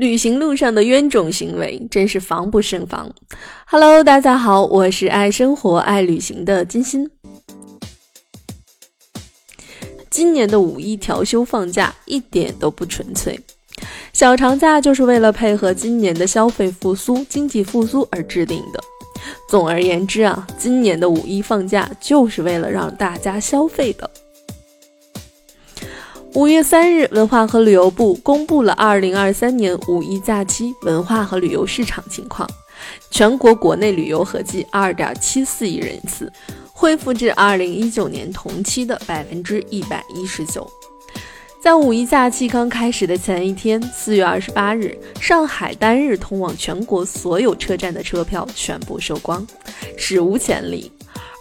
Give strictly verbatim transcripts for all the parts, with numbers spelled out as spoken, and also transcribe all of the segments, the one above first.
旅行路上的冤种行为真是防不胜防。 Hello， 大家好，我是爱生活爱旅行的金鑫。今年的五一调休放假一点都不纯粹，小长假就是为了配合今年的消费复苏、经济复苏而制定的。总而言之啊，今年的五一放假就是为了让大家消费的。五月三日，文化和旅游部公布了二零二三年五一假期文化和旅游市场情况，全国国内旅游合计 二点七四亿人次，恢复至二零一九年同期的 百分之一百一十九。 在五一假期刚开始的前一天，四月二十八日，上海单日通往全国所有车站的车票全部售光，史无前例。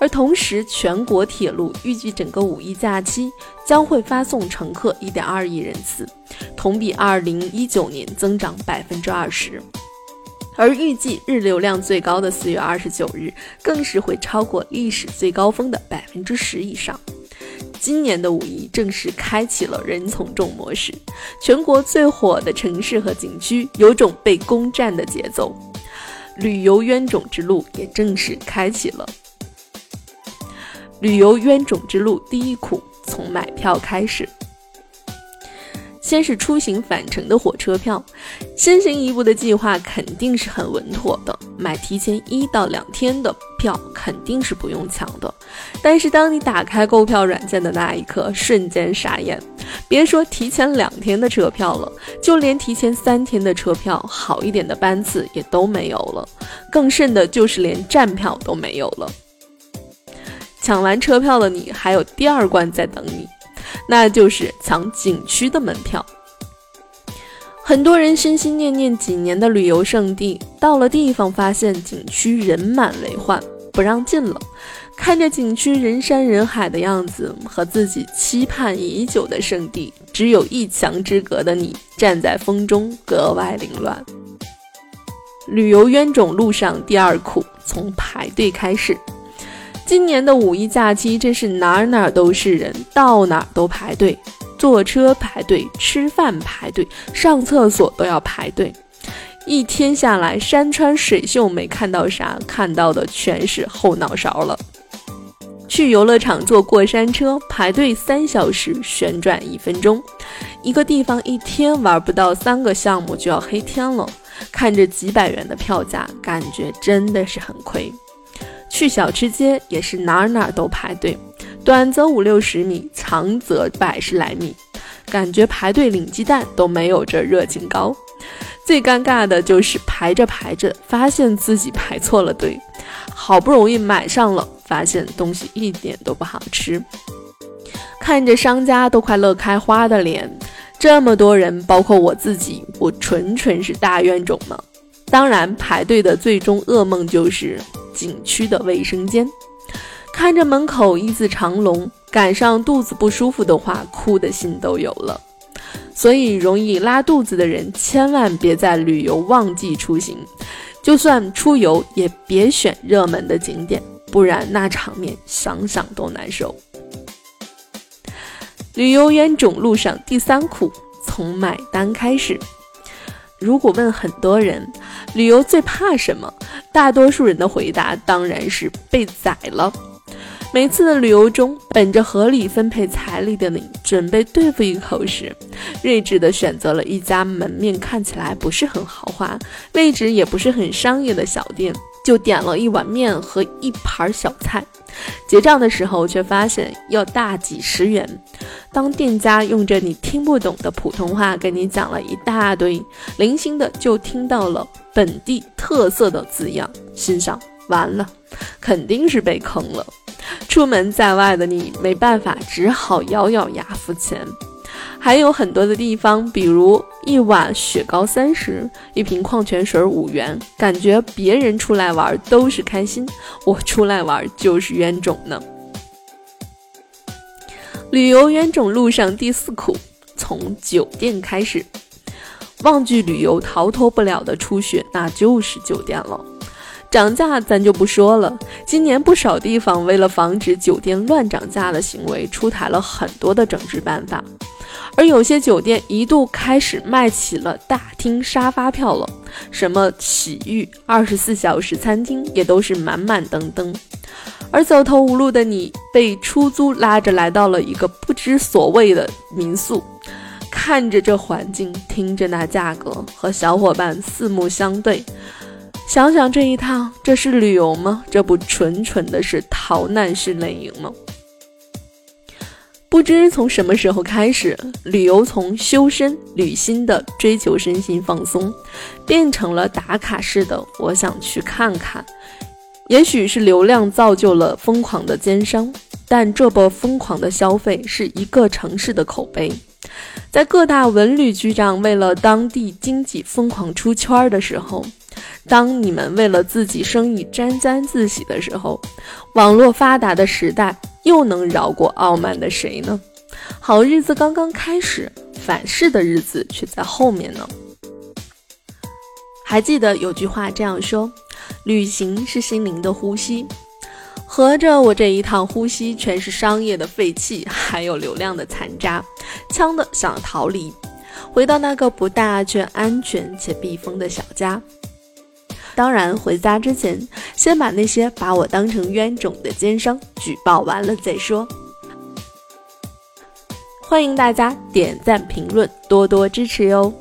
而同时，全国铁路预计整个五一假期将会发送乘客 一点二亿人次，同比二零一九年增长 百分之二十。 而预计日流量最高的四月二十九日更是会超过历史最高峰的 百分之十 以上。今年的五一正式开启了人从众模式，全国最火的城市和景区有种被攻占的节奏，旅游冤种之路也正式开启了。旅游冤种之路第一苦，从买票开始。先是出行返程的火车票，先行一步的计划肯定是很稳妥的，买提前一到两天的票肯定是不用抢的。但是当你打开购票软件的那一刻，瞬间傻眼，别说提前两天的车票了，就连提前三天的车票，好一点的班次也都没有了，更甚的就是连站票都没有了。抢完车票的你，还有第二关在等你，那就是抢景区的门票。很多人心心念念几年的旅游胜地，到了地方发现景区人满为患，不让进了。看着景区人山人海的样子，和自己期盼已久的胜地只有一墙之隔的你，站在风中格外凌乱。旅游冤种路上第二苦，从排队开始。今年的五一假期真是哪哪都是人，到哪都排队，坐车排队，吃饭排队，上厕所都要排队。一天下来，山川水秀没看到啥，看到的全是后脑勺了。去游乐场坐过山车，排队三小时，旋转一分钟。一个地方一天玩不到三个项目就要黑天了，看着几百元的票价，感觉真的是很亏。去小吃街也是哪哪都排队，短则五六十米，长则百十来米，感觉排队领鸡蛋都没有这热情高。最尴尬的就是排着排着，发现自己排错了队，好不容易买上了，发现东西一点都不好吃，看着商家都快乐开花的脸。这么多人，包括我自己，我纯纯是大冤种呢。当然，排队的最终噩梦就是景区的卫生间，看着门口一字长龙，赶上肚子不舒服的话，哭的心都有了。所以容易拉肚子的人千万别在旅游旺季出行，就算出游也别选热门的景点，不然那场面想想都难受。旅游冤种路上第三苦，从买单开始。如果问很多人旅游最怕什么，大多数人的回答当然是被宰了。每次的旅游中，本着合理分配财力的你准备对付一口时，睿智地选择了一家门面看起来不是很豪华，位置也不是很商业的小店，就点了一碗面和一盘小菜。结账的时候却发现要大几十元，当店家用着你听不懂的普通话跟你讲了一大堆，零星的就听到了本地特色的字样，心想完了，肯定是被坑了。出门在外的你没办法，只好咬咬牙付钱。还有很多的地方，比如一碗雪糕三十，一瓶矿泉水五元，感觉别人出来玩都是开心，我出来玩就是冤种呢。旅游冤种路上第四苦，从酒店开始。旺季旅游逃脱不了的初雪，那就是酒店了。涨价咱就不说了，今年不少地方为了防止酒店乱涨价的行为，出台了很多的整治办法。而有些酒店一度开始卖起了大厅沙发票了，什么洗浴、二十四小时餐厅也都是满满登登。而走投无路的你被出租拉着来到了一个不知所谓的民宿，看着这环境，听着那价格，和小伙伴四目相对，想想这一趟，这是旅游吗？这不纯纯的是逃难式类营吗？不知从什么时候开始，旅游从修身旅心的追求身心放松，变成了打卡式的我想去看看。也许是流量造就了疯狂的奸商，但这波疯狂的消费是一个城市的口碑。在各大文旅巨匠为了当地经济疯狂出圈的时候，当你们为了自己生意沾沾自喜的时候，网络发达的时代又能饶过傲慢的谁呢？好日子刚刚开始，反噬的日子却在后面呢。还记得有句话这样说，旅行是心灵的呼吸。合着我这一趟呼吸全是商业的废气，还有流量的残渣，呛得想逃离，回到那个不大却安全且避风的小家。当然回家之前，先把那些把我当成冤种的奸商举报完了再说。欢迎大家点赞评论，多多支持哟。